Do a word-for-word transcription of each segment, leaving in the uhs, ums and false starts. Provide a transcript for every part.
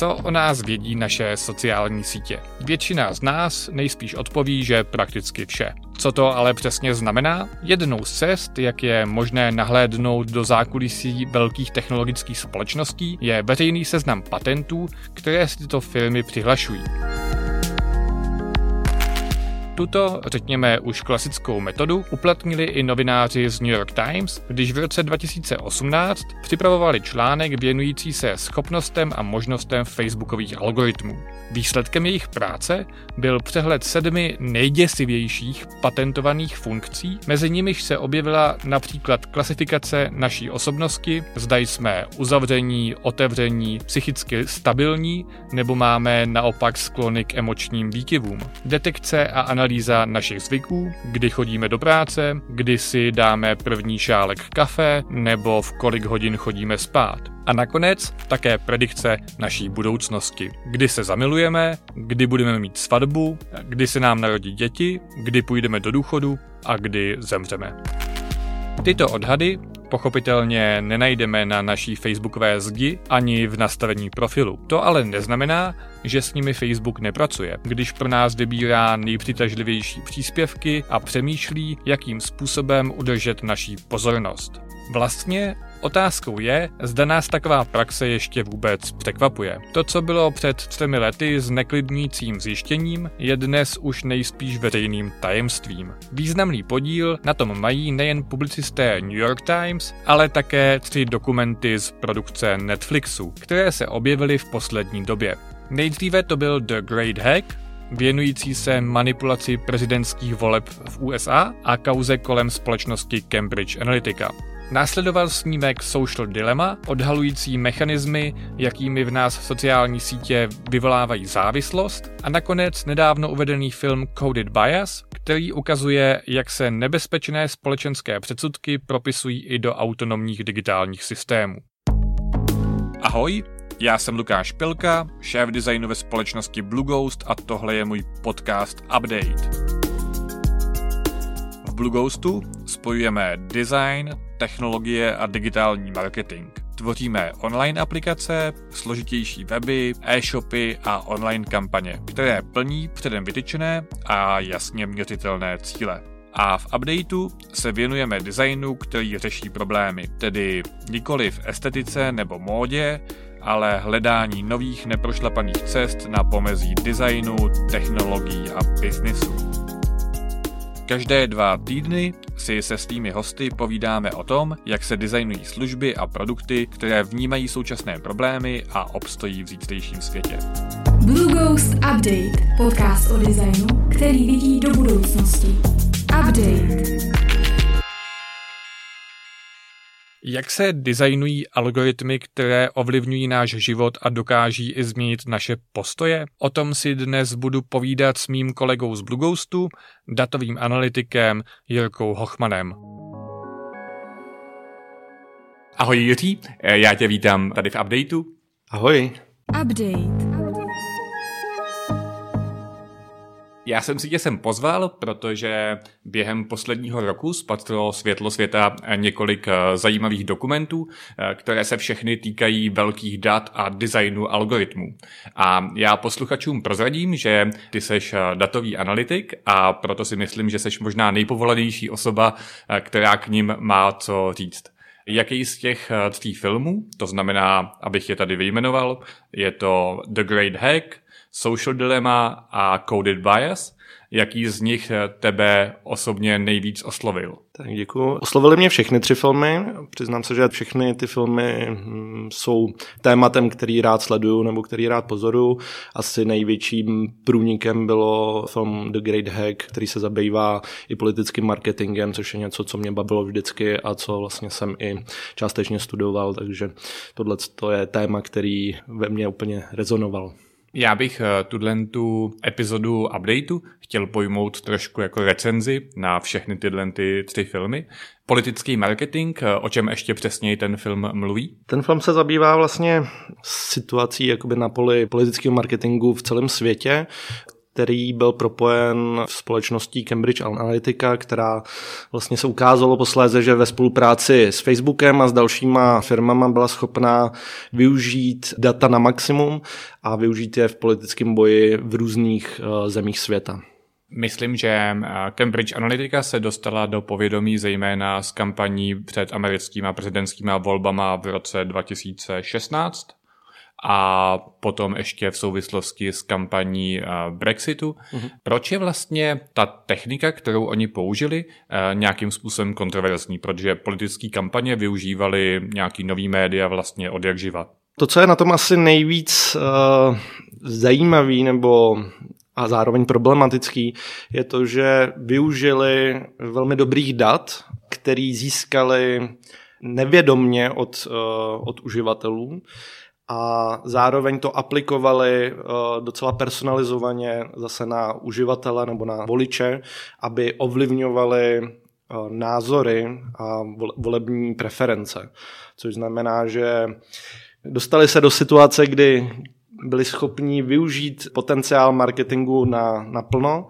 Co o nás vědí naše sociální sítě? Většina z nás nejspíš odpoví, že prakticky vše. Co to ale přesně znamená? Jednou z cest, jak je možné nahlédnout do zákulisí velkých technologických společností, je veřejný seznam patentů, které si tyto firmy přihlašují. Tuto, řekněme už klasickou metodu, uplatnili i novináři z New York Times, když v roce dva tisíce osmnáct připravovali článek věnující se schopnostem a možnostem Facebookových algoritmů. Výsledkem jejich práce byl přehled sedmi nejděsivějších patentovaných funkcí, mezi nimiž se objevila například klasifikace naší osobnosti, zda jsme uzavření, otevření, psychicky stabilní, nebo máme naopak sklony k emočním výkyvům, detekce a analýza Analýza našich zvyků, kdy chodíme do práce, kdy si dáme první šálek kafe nebo v kolik hodin chodíme spát. A nakonec také predikce naší budoucnosti. Kdy se zamilujeme, kdy budeme mít svatbu, kdy se nám narodí děti, kdy půjdeme do důchodu a kdy zemřeme. Tyto odhady pochopitelně nenajdeme na naší facebookové zdi ani v nastavení profilu. To ale neznamená, že s nimi Facebook nepracuje, když pro nás vybírá nejpřitažlivější příspěvky a přemýšlí, jakým způsobem udržet naší pozornost. Vlastně otázkou je, zda nás taková praxe ještě vůbec překvapuje. To, co bylo před třemi lety zneklidnícím zjištěním, je dnes už nejspíš veřejným tajemstvím. Významný podíl na tom mají nejen publicisté New York Times, ale také tři dokumenty z produkce Netflixu, které se objevily v poslední době. Nejdříve to byl The Great Hack, věnující se manipulaci prezidentských voleb v U S A a kauze kolem společnosti Cambridge Analytica. Následoval snímek Social Dilemma, odhalující mechanismy, jakými v nás sociální sítě vyvolávají závislost, a nakonec nedávno uvedený film Coded Bias, který ukazuje, jak se nebezpečné společenské předsudky propisují i do autonomních digitálních systémů. Ahoj, já jsem Lukáš Pilka, šéf designu ve společnosti Blue Ghost, a tohle je můj podcast Update. V Blue Ghostu spojujeme design, technologie a digitální marketing. Tvoříme online aplikace, složitější weby, e-shopy a online kampaně, které plní předem vytyčené a jasně měřitelné cíle. A v updateu se věnujeme designu, který řeší problémy, tedy nikoli v estetice nebo módě, ale hledání nových neprošlapaných cest na pomezí designu, technologií a biznisu. Každé dva týdny si se svými hosty povídáme o tom, jak se designují služby a produkty, které vnímají současné problémy a obstojí v zítřejším světě. Blue Ghost Update, podcast o designu, který vidí do budoucnosti. Update. Jak se designují algoritmy, které ovlivňují náš život a dokáží i změnit naše postoje? O tom si dnes budu povídat s mým kolegou z Blue Ghostu, datovým analytikem Jirkou Hochmanem. Ahoj Jiří, já tě vítám tady v Updateu. Ahoj. Update. Já jsem si tě sem pozval, protože během posledního roku spatřilo světlo světa několik zajímavých dokumentů, které se všechny týkají velkých dat a designu algoritmů. A já posluchačům prozradím, že ty seš datový analytik, a proto si myslím, že seš možná nejpovolanější osoba, která k nim má co říct. Jaký z těch tří filmů, to znamená, abych je tady vyjmenoval, je to The Great Hack, Social Dilemma a Coded Bias. Jaký z nich tebe osobně nejvíc oslovil? Tak děkuji. Oslovily mě všechny tři filmy. Přiznám se, že všechny ty filmy jsou tématem, který rád sleduju nebo který rád pozoruju. Asi největším průnikem bylo film The Great Hack, který se zabývá i politickým marketingem, což je něco, co mě bavilo vždycky a co vlastně jsem i částečně studoval, takže tohle je téma, který ve mně úplně rezonoval. Já bych tuto epizodu updateu chtěl pojmout trošku jako recenzi na všechny tyhle ty tři filmy. Politický marketing, o čem ještě přesněji ten film mluví? Ten film se zabývá vlastně situací jakoby na poli politického marketingu v celém světě, který byl propojen v společností Cambridge Analytica, která vlastně se ukázalo posléze, že ve spolupráci s Facebookem a s dalšíma firmama byla schopná využít data na maximum a využít je v politickém boji v různých zemích světa. Myslím, že Cambridge Analytica se dostala do povědomí zejména s kampaní před americkýma prezidentskýma volbama v roce dva tisíce šestnáct a potom ještě v souvislosti s kampaní Brexitu. Mm-hmm. Proč je vlastně ta technika, kterou oni použili, nějakým způsobem kontroverzní? Protože politické kampaně využívali nějaký nový média vlastně od jak živa. To, co je na tom asi nejvíc uh, zajímavý nebo a zároveň problematický, je to, že využili velmi dobrých dat, který získali nevědomně od, od uživatelů a zároveň to aplikovali docela personalizovaně zase na uživatele nebo na voliče, aby ovlivňovali názory a volební preference. Což znamená, že dostali se do situace, kdy byli schopni využít potenciál marketingu na, naplno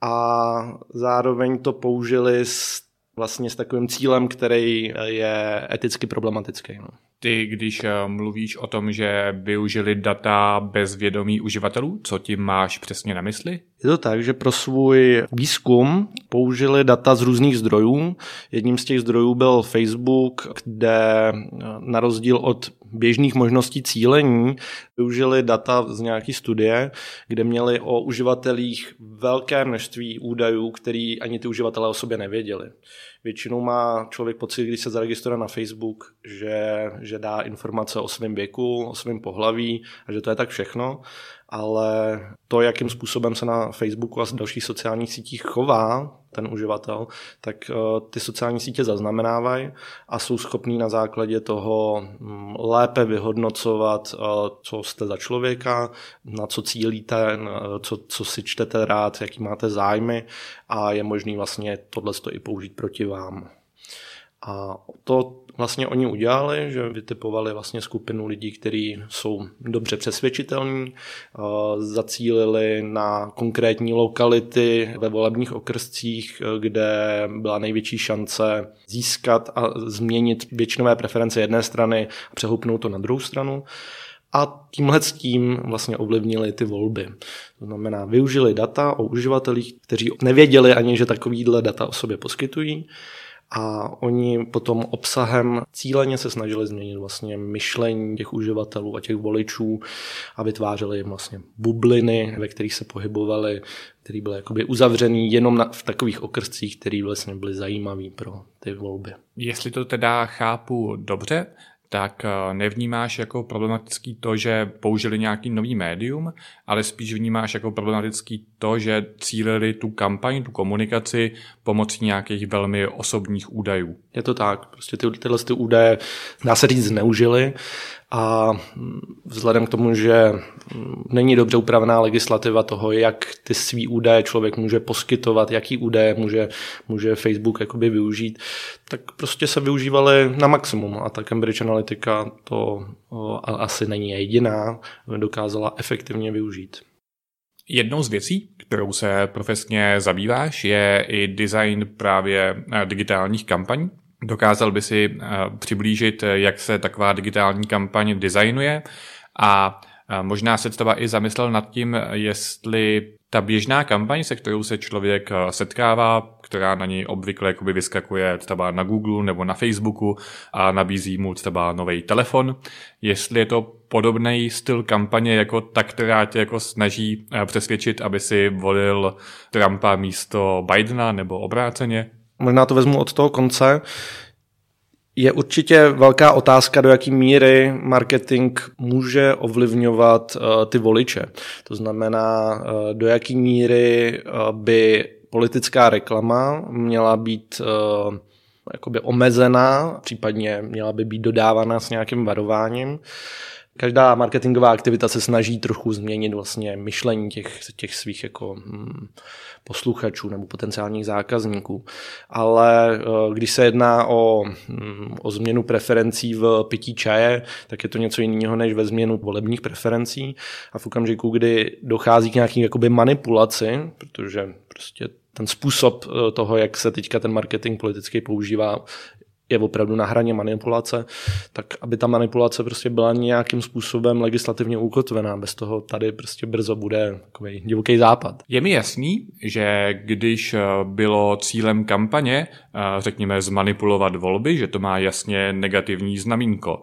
a zároveň to použili s, vlastně s takovým cílem, který je eticky problematický. No. Ty, když mluvíš o tom, že využili data bez vědomí uživatelů, co tím máš přesně na mysli? Je to tak, že pro svůj výzkum použili data z různých zdrojů. Jedním z těch zdrojů byl Facebook, kde na rozdíl od běžných možností cílení využili data z nějaké studie, kde měli o uživatelích velké množství údajů, které ani ty uživatelé o sobě nevěděli. Většinou má člověk pocit, když se zaregistruje na Facebook, že, že dá informace o svém věku, o svém pohlaví a že to je tak všechno, ale to, jakým způsobem se na Facebooku a dalších sociálních sítích chová ten uživatel, tak ty sociální sítě zaznamenávají a jsou schopní na základě toho lépe vyhodnocovat, co jste za člověka, na co cílíte, co, co si čtete rád, jaký máte zájmy a je možný vlastně tohleto i použít proti vám. A to vlastně oni udělali, že vytipovali vlastně skupinu lidí, kteří jsou dobře přesvědčitelní, zacílili na konkrétní lokality ve volebních okrscích, kde byla největší šance získat a změnit většinové preference jedné strany a přehoupnout to na druhou stranu. A tímhle s tím vlastně ovlivnili ty volby. To znamená, využili data o uživatelích, kteří nevěděli ani, že takovýhle data o sobě poskytují. A oni potom obsahem cíleně se snažili změnit vlastně myšlení těch uživatelů a těch voličů a vytvářeli jim vlastně bubliny, ve kterých se pohybovali, které byly jakoby uzavřený jenom na, v takových okrscích, které vlastně byly zajímavé pro ty volby. Jestli to teda chápu dobře, tak nevnímáš jako problematický to, že použili nějaký nový médium, ale spíš vnímáš jako problematický to, že cílili tu kampaň, tu komunikaci pomocí nějakých velmi osobních údajů. Je to tak, prostě ty, tyhle ty údaje, dá se říct, zneužili a vzhledem k tomu, že není dobře upravená legislativa toho, jak ty svý údaje člověk může poskytovat, jaký údaje může, může Facebook jakoby využít, tak prostě se využívaly na maximum a ta Cambridge Analytica to o, asi není jediná, dokázala efektivně využít. Jednou z věcí, kterou se profesně zabýváš, je i design právě digitálních kampaní. Dokázal by si přiblížit, jak se taková digitální kampaň designuje a možná se třeba i zamyslel nad tím, jestli ta běžná kampaň, se kterou se člověk setkává, která na něj obvykle jakoby vyskakuje třeba na Google nebo na Facebooku a nabízí mu třeba nový telefon, jestli je to podobný styl kampaně jako ta, která tě jako snaží přesvědčit, aby si volil Trumpa místo Bidena nebo obráceně. Možná to vezmu od toho konce. Je určitě velká otázka, do jaký míry marketing může ovlivňovat uh, ty voliče. To znamená, uh, do jaký míry uh, by politická reklama měla být uh, jakoby omezená, případně měla by být dodávána s nějakým varováním. každá marketingová aktivita se snaží trochu změnit vlastně myšlení těch, těch svých jako posluchačů nebo potenciálních zákazníků. Ale když se jedná o, o změnu preferencí v pití čaje, tak je to něco jiného než ve změnu volebních preferencí. A v okamžiku, kdy dochází k nějaký jakoby manipulaci, protože prostě ten způsob toho, jak se teďka ten marketing politický používá, je opravdu na hraně manipulace, tak aby ta manipulace prostě byla nějakým způsobem legislativně ukotvená. Bez toho tady prostě brzo bude takový divoký západ. Je mi jasný, že když bylo cílem kampaně, řekněme, zmanipulovat volby, že to má jasně negativní znamínko.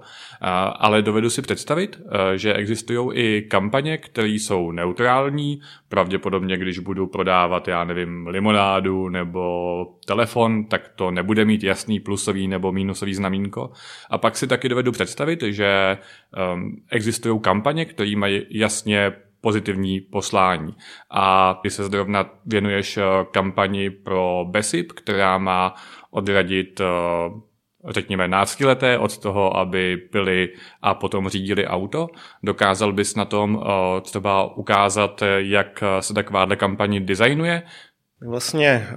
Ale dovedu si představit, že existují i kampaně, které jsou neutrální. Pravděpodobně, když budu prodávat, já nevím, limonádu nebo telefon, tak to nebude mít jasný plusový nebo mínusový znamínko. A pak si taky dovedu představit, že um, existují kampaně, které mají jasně pozitivní poslání. A ty se zrovna věnuješ kampani pro Besip, která má odradit uh, řekněme náctileté od toho, aby pili a potom řídili auto. Dokázal bys na tom třeba ukázat, jak se takováhle kampaň designuje? Vlastně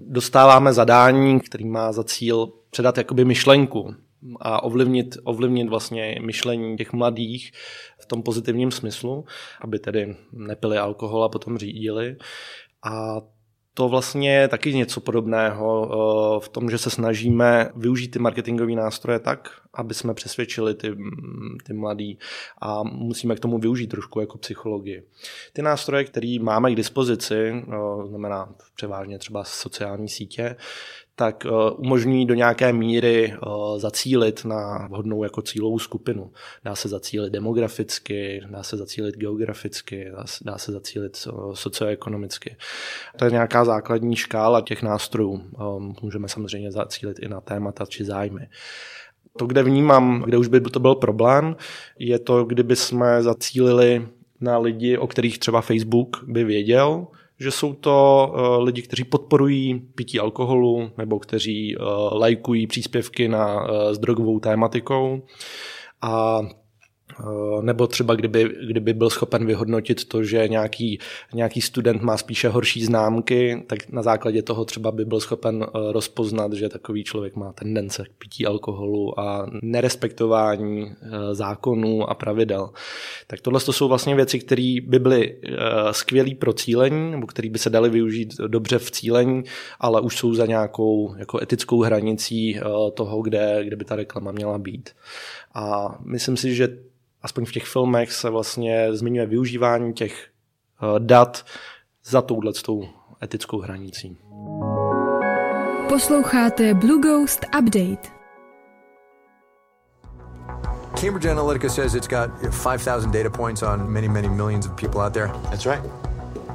dostáváme zadání, který má za cíl předat jakoby myšlenku a ovlivnit, ovlivnit vlastně myšlení těch mladých v tom pozitivním smyslu, aby tedy nepili alkohol a potom řídili. A to vlastně je taky něco podobného v tom, že se snažíme využít ty marketingové nástroje tak, aby jsme přesvědčili ty, ty mladí, a musíme k tomu využít trošku jako psychologii. Ty nástroje, které máme k dispozici, znamená převážně třeba sociální sítě, tak umožňují do nějaké míry zacílit na vhodnou jako cílovou skupinu. Dá se zacílit demograficky, dá se zacílit geograficky, dá se zacílit socioekonomicky. To je nějaká základní škála těch nástrojů. Můžeme samozřejmě zacílit i na témata či zájmy. To, kde vnímám, kde už by to byl problém, je to, kdyby jsme zacílili na lidi, o kterých třeba Facebook by věděl, že jsou to uh, lidi, kteří podporují pití alkoholu nebo kteří uh, lajkují příspěvky na, uh, s drogovou tématikou. A uh, nebo třeba kdyby, kdyby byl schopen vyhodnotit to, že nějaký, nějaký student má spíše horší známky, tak na základě toho třeba by byl schopen uh, rozpoznat, že takový člověk má tendence k pití alkoholu a nerespektování uh, zákonů a pravidel. Tak tohle to jsou vlastně věci, které by byly skvělý pro cílení, nebo které by se daly využít dobře v cílení, ale už jsou za nějakou jako etickou hranicí toho, kde, kde by ta reklama měla být. A myslím si, že aspoň v těch filmech se vlastně zmiňuje využívání těch dat za touhletou etickou hranicí. Posloucháte Blue Ghost Update. Cambridge Analytica says it's got five thousand data points on many, many millions of people out there. That's right.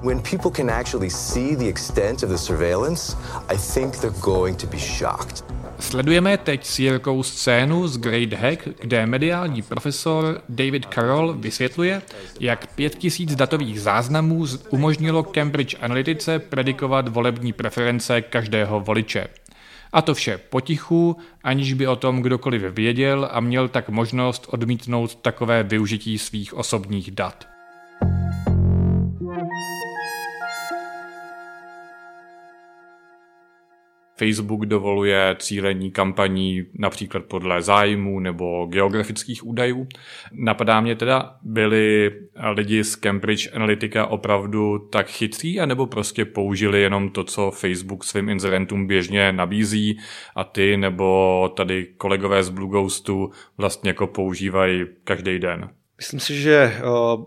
When people can actually see the extent of the surveillance, I think they're going to be shocked. Sledujeme teď s Jirkou scénu z Great Hack, kde mediální profesor David Carroll vysvětluje, jak pět tisíc datových záznamů umožnilo Cambridge Analytice predikovat volební preference každého voliče. A to vše potichu, aniž by o tom kdokoliv věděl a měl tak možnost odmítnout takové využití svých osobních dat. Facebook dovoluje cílení kampaní například podle zájmů nebo geografických údajů. Napadá mě teda, byli lidi z Cambridge Analytica opravdu tak chytří, anebo prostě použili jenom to, co Facebook svým inzerentům běžně nabízí a ty nebo tady kolegové z Blue Ghostu vlastně jako používají každý den? Myslím si, že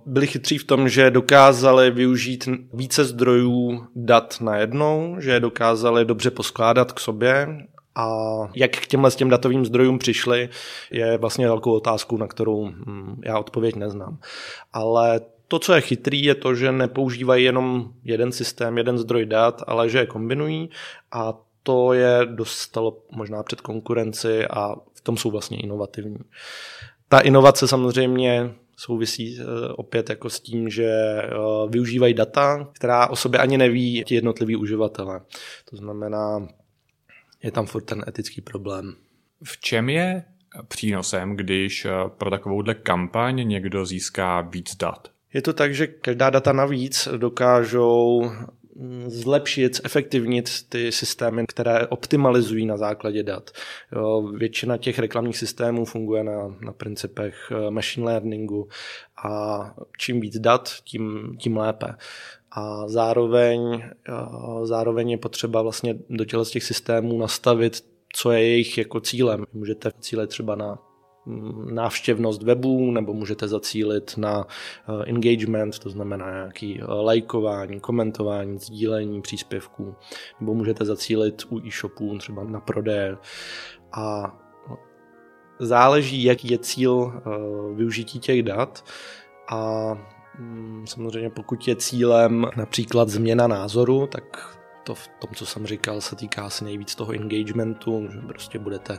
byli chytří v tom, že dokázali využít více zdrojů dat najednou, že dokázali dobře poskládat k sobě, a jak k těmhle s těm datovým zdrojům přišli, je vlastně velkou otázkou, na kterou já odpověď neznám. Ale to, co je chytrý, je to, že nepoužívají jenom jeden systém, jeden zdroj dat, ale že je kombinují, a to je dostalo možná před konkurenci a v tom jsou vlastně inovativní. Ta inovace samozřejmě souvisí opět jako s tím, že využívají data, která o sobě ani neví ti jednotliví uživatelé. To znamená, je tam furt ten etický problém. V čem je přínosem, když pro takovouhle kampaň někdo získá víc dat? Je to tak, že každá data navíc dokážou zlepšit, efektivnit ty systémy, které optimalizují na základě dat. Jo, většina těch reklamních systémů funguje na, na principech machine learningu a čím víc dat, tím, tím lépe. A zároveň, zároveň je potřeba vlastně do těchto těch systémů nastavit, co je jejich jako cílem. Můžete cílit třeba na návštěvnost webů, nebo můžete zacílit na engagement, to znamená nějaký lajkování, komentování, sdílení příspěvků, nebo můžete zacílit u e-shopů třeba na prodej. A záleží, jaký je cíl využití těch dat a samozřejmě pokud je cílem například změna názoru, tak to v tom, co jsem říkal, se týká asi nejvíc toho engagementu, že prostě budete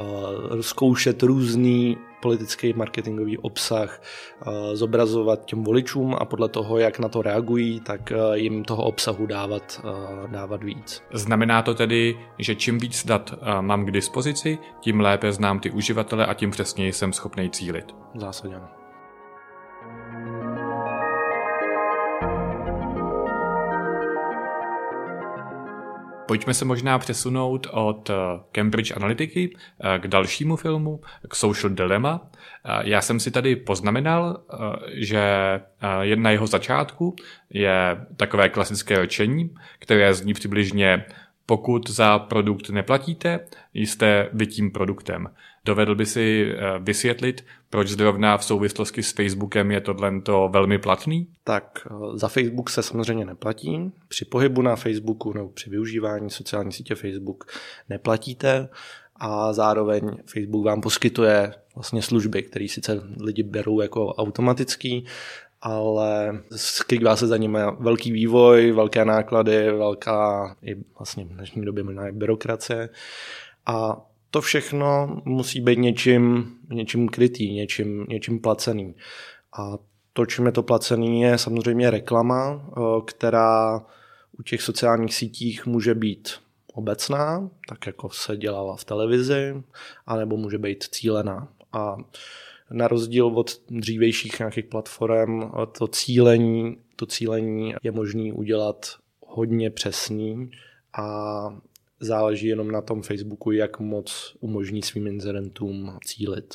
uh, zkoušet různý politický marketingový obsah, uh, zobrazovat těm voličům a podle toho, jak na to reagují, tak uh, jim toho obsahu dávat, uh, dávat víc. Znamená to tedy, že čím víc dat uh, mám k dispozici, tím lépe znám ty uživatele a tím přesněji jsem schopný cílit. Zásadně ano. Pojďme se možná přesunout od Cambridge Analytiky k dalšímu filmu, k Social Dilemma. Já jsem si tady poznamenal, že na jeho začátku je takové klasické řečení, které zní přibližně pokud za produkt neplatíte, jste vytím produktem. Dovedl by si vysvětlit, proč zrovna v souvislosti s Facebookem je tohleto velmi platný? Tak za Facebook se samozřejmě neplatí. Při pohybu na Facebooku nebo při využívání sociální sítě Facebook neplatíte a zároveň Facebook vám poskytuje vlastně služby, které sice lidi berou jako automatický, ale skrývá se za nimi velký vývoj, velké náklady, velká i vlastně v dnešní době možná i byrokracie. A to všechno musí být něčím, něčím krytý, něčím, něčím placený. A to, čím je to placený, je samozřejmě reklama, která u těch sociálních sítích může být obecná, tak jako se dělala v televizi, anebo může být cílená. A na rozdíl od dřívějších nějakých platform, to cílení, to cílení je možné udělat hodně přesný a záleží jenom na tom Facebooku, jak moc umožní svým inzerentům cílit.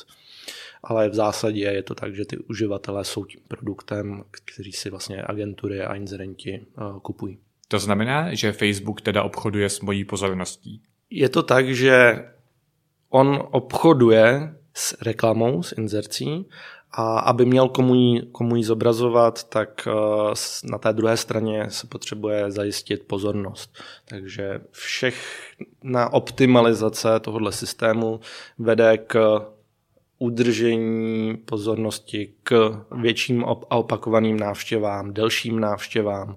Ale v zásadě je to tak, že ty uživatelé jsou tím produktem, který si vlastně agentury a inzerenti kupují. To znamená, že Facebook teda obchoduje s mojí pozorností? Je to tak, že on obchoduje s reklamou, s inzercí a aby měl komu ji, komu ji zobrazovat, tak na té druhé straně se potřebuje zajistit pozornost. Takže všechna optimalizace tohoto systému vede k udržení pozornosti, k větším a opakovaným návštěvám, delším návštěvám.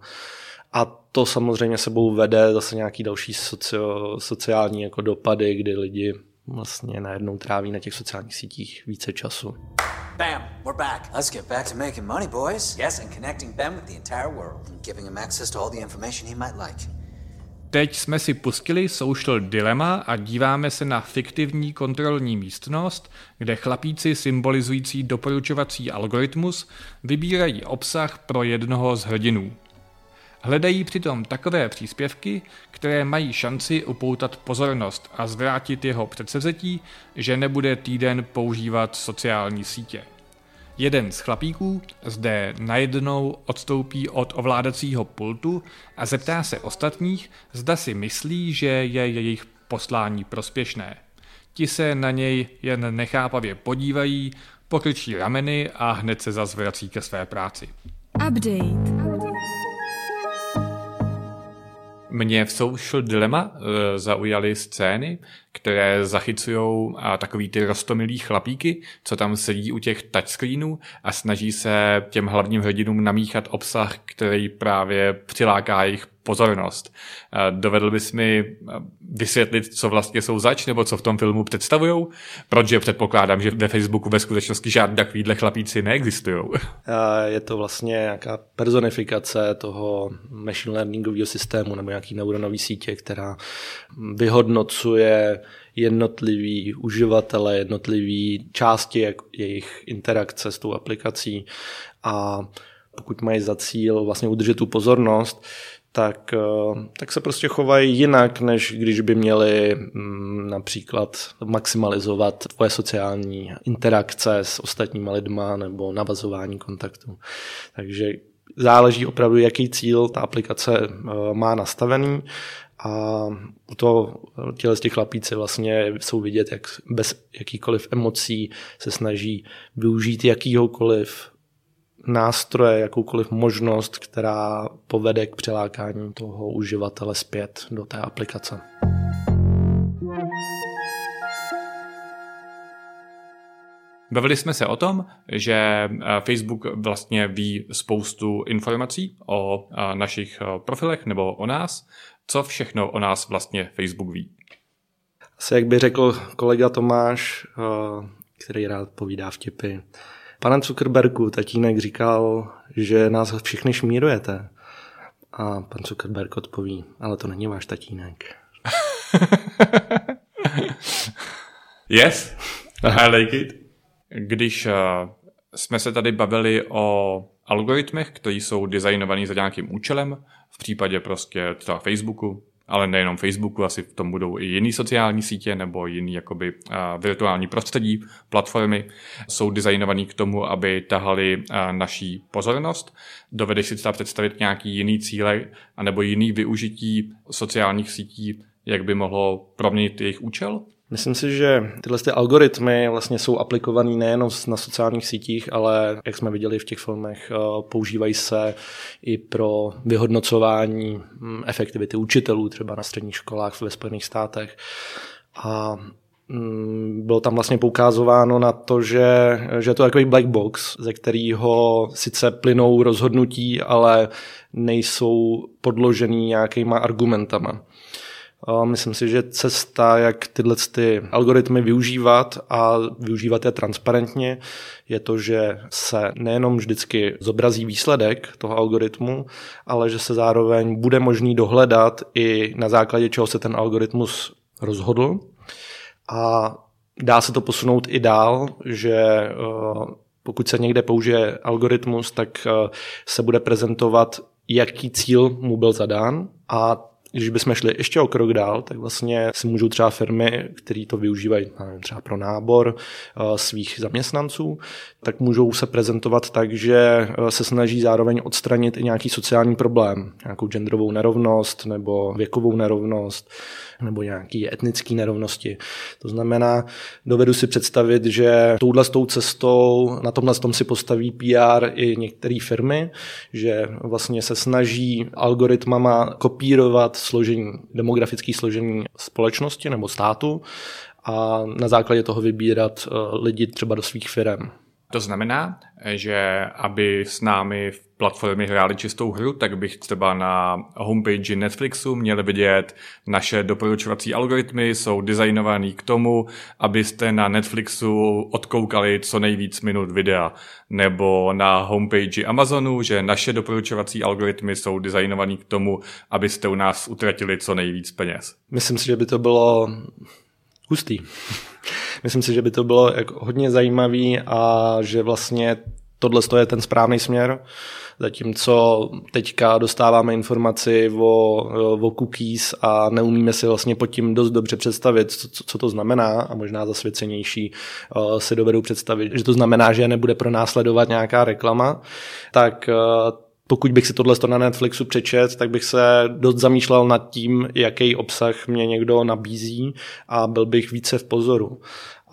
A to samozřejmě sebou vede zase nějaký další socio, sociální jako dopady, kdy lidi vlastně najednou tráví na těch sociálních sítích více času. Bam, we're back. Let's get back to making money, boys. Yes, and connecting Ben with the entire world and giving him access to all the information he might like. Teď jsme si pustili Social Dilemma a díváme se na fiktivní kontrolní místnost, kde chlapíci symbolizující doporučovací algoritmus vybírají obsah pro jednoho z hrdinů. Hledají přitom takové příspěvky, které mají šanci upoutat pozornost a zvrátit jeho předsevzetí, že nebude týden používat sociální sítě. Jeden z chlapíků zde najednou odstoupí od ovládacího pultu a zeptá se ostatních, zda si myslí, že je jejich poslání prospěšné. Ti se na něj jen nechápavě podívají, pokrčí rameny a hned se zas vrací ke své práci. Update. Mě v Social Dilemma zaujaly scény, které zachycují takový ty roztomilý chlapíky, co tam sedí u těch touchscreenů a snaží se těm hlavním hrdinům namíchat obsah, který právě přiláká jejich pozornost. Dovedl bys mi vysvětlit, co vlastně jsou zač, nebo co v tom filmu představujou? Protože předpokládám, že ve Facebooku ve skutečnosti žádný takovýhle chlapíci neexistujou. Je to vlastně nějaká personifikace toho machine learningového systému nebo nějaký neuronové sítě, která vyhodnocuje jednotliví uživatele, jednotlivý části jejich interakce s tou aplikací, a pokud mají za cíl vlastně udržet tu pozornost, tak, tak se prostě chovají jinak, než když by měli například maximalizovat tvoje sociální interakce s ostatníma lidma nebo navazování kontaktů. Takže záleží opravdu, jaký cíl ta aplikace má nastavený, a to těhle z těch chlapíci vlastně jsou vidět, jak bez jakýkoliv emocí se snaží využít jakýhokoliv nástroje, jakoukoliv možnost, která povede k přilákání toho uživatele zpět do té aplikace. Bavili jsme se o tom, že Facebook vlastně ví spoustu informací o našich profilech nebo o nás. Co všechno o nás vlastně Facebook ví? Asi jak by řekl kolega Tomáš, který rád povídá vtipy. Pane Zuckerbergu, tatínek říkal, že nás všichni šmírujete. A pan Zuckerberg odpoví, ale to není váš tatínek. Yes, I like it. Když uh, jsme se tady bavili o algoritmech, které jsou designované za nějakým účelem, v případě prostě třeba Facebooku, ale nejenom Facebooku, asi v tom budou i jiný sociální sítě nebo jiný jakoby virtuální prostředí, platformy, jsou designovaný k tomu, aby tahali naší pozornost. Dovedeš si třeba představit nějaký jiný cíle anebo jiný využití sociálních sítí, jak by mohlo proměnit jejich účel? Myslím si, že tyhle ty algoritmy vlastně jsou aplikované nejenom na sociálních sítích, ale jak jsme viděli v těch filmech, používají se i pro vyhodnocování efektivity učitelů, třeba na středních školách ve Spojených státech. A bylo tam vlastně poukázováno na to, že, že je to takový black box, ze kterého sice plynou rozhodnutí, ale nejsou podložený nějakýma argumentama. Myslím si, že cesta, jak tyhle ty algoritmy využívat a využívat je transparentně, je to, že se nejenom vždycky zobrazí výsledek toho algoritmu, ale že se zároveň bude možný dohledat i na základě čeho se ten algoritmus rozhodl. A dá se to posunout i dál, že pokud se někde použije algoritmus, tak se bude prezentovat, jaký cíl mu byl zadán, a když bychom šli ještě o krok dál, tak vlastně si můžou třeba firmy, které to využívají třeba pro nábor svých zaměstnanců, tak můžou se prezentovat tak, že se snaží zároveň odstranit i nějaký sociální problém, nějakou genderovou nerovnost nebo věkovou nerovnost nebo nějaké etnické nerovnosti. To znamená, dovedu si představit, že touhle s tou cestou, na tomhle s tom si postaví P R i některé firmy, že vlastně se snaží algoritmama kopírovat složení, demografické složení společnosti nebo státu a na základě toho vybírat lidi třeba do svých firem. To znamená, že aby s námi v platformě hráli čistou hru, tak bych třeba na homepage Netflixu měl vidět, naše doporučovací algoritmy jsou designovaný k tomu, abyste na Netflixu odkoukali co nejvíc minut videa. Nebo na homepage Amazonu, že naše doporučovací algoritmy jsou designovaný k tomu, abyste u nás utratili co nejvíc peněz. Myslím si, že by to bylo hustý. Myslím si, že by to bylo jako hodně zajímavý a že vlastně tohle je ten správný směr, zatímco teďka dostáváme informaci o, o cookies a neumíme si vlastně pod tím dost dobře představit, co, co to znamená, a možná zasvěcenější si dovedou představit, že to znamená, že nebude pronásledovat nějaká reklama, tak pokud bych si tohle na Netflixu přečet, tak bych se dost zamýšlel nad tím, jaký obsah mě někdo nabízí, a byl bych více v pozoru.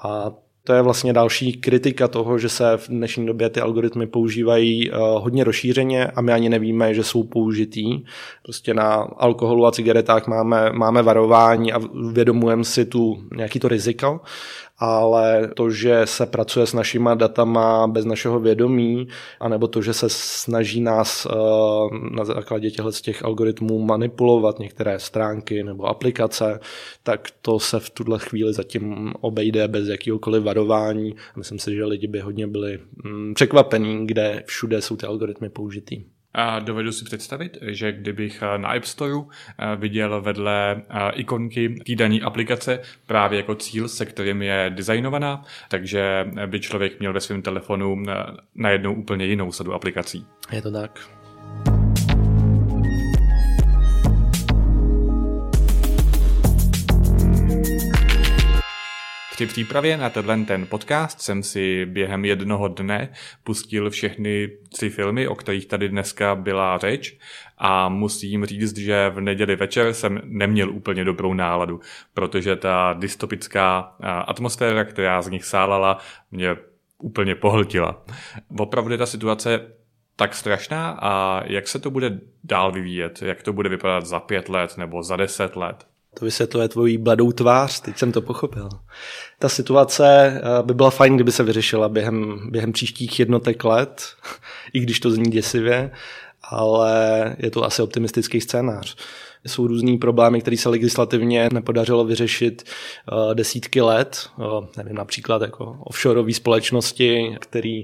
A to je vlastně další kritika toho, že se v dnešní době ty algoritmy používají hodně rozšířeně a my ani nevíme, že jsou použitý. Prostě na alkoholu a cigaretách máme, máme varování a uvědomujeme si tu nějaký to riziko, ale to, že se pracuje s našima datama bez našeho vědomí, anebo to, že se snaží nás na základě těchto těch algoritmů manipulovat některé stránky nebo aplikace, tak to se v tuhle chvíli zatím obejde bez jakýhokoliv varování. Myslím si, že lidi by hodně byli překvapení, kde všude jsou ty algoritmy použitý. A dovedu si představit, že kdybych na App Storeu viděl vedle ikonky té dané aplikace právě jako cíl, se kterým je designovaná, takže by člověk měl ve svém telefonu najednou úplně jinou sadu aplikací. Je to tak. Při přípravě na tenhle ten podcast jsem si během jednoho dne pustil všechny tři filmy, o kterých tady dneska byla řeč, a musím říct, že v neděli večer jsem neměl úplně dobrou náladu, protože ta dystopická atmosféra, která z nich sálala, mě úplně pohltila. Opravdu je ta situace tak strašná, a jak se to bude dál vyvíjet, jak to bude vypadat za pět let nebo za deset let? To vysvětluje tvojí bladou tvář, teď jsem to pochopil. Ta situace by byla fajn, kdyby se vyřešila během, během příštích jednotek let, i když to zní děsivě, ale je to asi optimistický scénář. Jsou různý problémy, které se legislativně nepodařilo vyřešit desítky let. Nevím, například jako offshoreové společnosti, které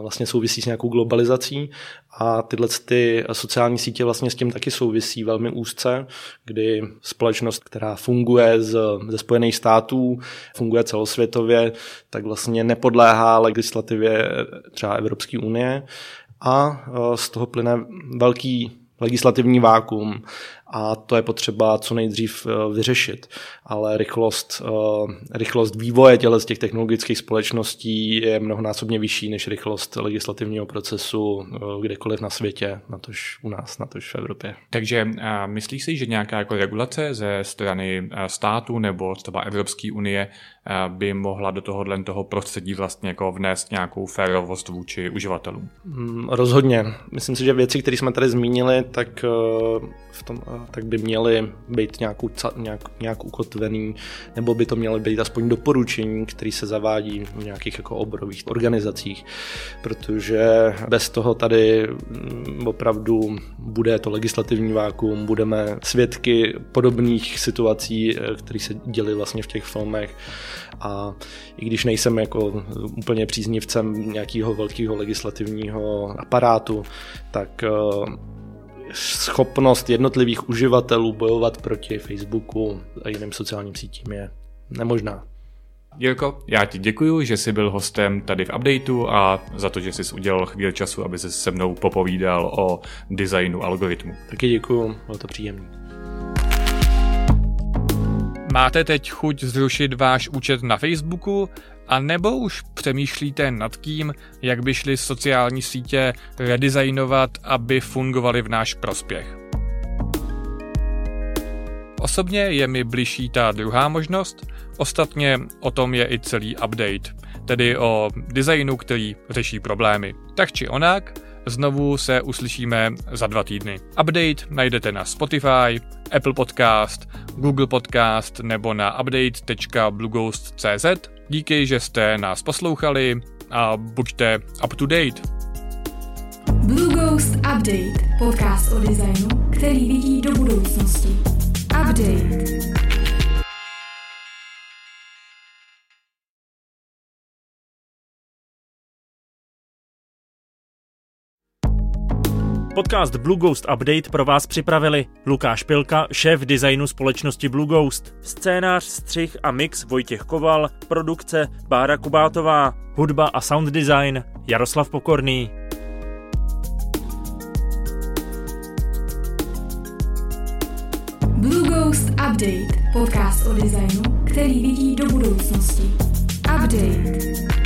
vlastně souvisí s nějakou globalizací. A tyhle ty sociální sítě vlastně s tím taky souvisí velmi úzce, kdy společnost, která funguje z, ze Spojených států, funguje celosvětově, tak vlastně nepodléhá legislativě třeba Evropské unie. A z toho plyne velký legislativní vákuum a to je potřeba co nejdřív vyřešit. Ale rychlost, rychlost vývoje z těch technologických společností je mnohonásobně vyšší než rychlost legislativního procesu kdekoliv na světě, natož u nás, natož v Evropě. Takže myslíš si, že nějaká jako regulace ze strany států nebo třeba Evropské unie by mohla do tohohle toho prostředí vlastně jako vnést nějakou férovost vůči uživatelům? Rozhodně. Myslím si, že věci, které jsme tady zmínili, tak, v tom, tak by měly být nějakou, nějak, nějak ukotvený, nebo by to měly být aspoň doporučení, které se zavádí v nějakých jako oborových organizacích, protože bez toho tady opravdu bude to legislativní vákuum, budeme svědky podobných situací, které se děly vlastně v těch filmech. A i když nejsem jako úplně příznivcem nějakého velkého legislativního aparátu, tak schopnost jednotlivých uživatelů bojovat proti Facebooku a jiným sociálním sítím je nemožná. Jirko, já ti děkuju, že jsi byl hostem tady v Updateu a za to, že jsi udělal chvíli času, aby jsi se mnou popovídal o designu algoritmu. Taky děkuju, bylo to příjemné. Máte teď chuť zrušit váš účet na Facebooku, a nebo už přemýšlíte nad tím, jak by šly sociální sítě redesignovat, aby fungovaly v náš prospěch? Osobně je mi bližší ta druhá možnost, ostatně o tom je i celý update, tedy o designu, který řeší problémy. Tak či onak, znovu se uslyšíme za dva týdny. Update najdete na Spotify, Apple Podcast, Google Podcast nebo na update tečka blue ghost tečka cz. Díky, že jste nás poslouchali a buďte up to date. Blue Ghost Update, podcast o designu, který vidí do budoucnosti. Update. Podcast Blue Ghost Update pro vás připravili Lukáš Pilka, šéf designu společnosti Blue Ghost, scénář, střih a mix Vojtěch Koval, produkce Bára Kubátová, hudba a sound design Jaroslav Pokorný. Blue Ghost Update, podcast o designu, který vidí do budoucnosti. Update.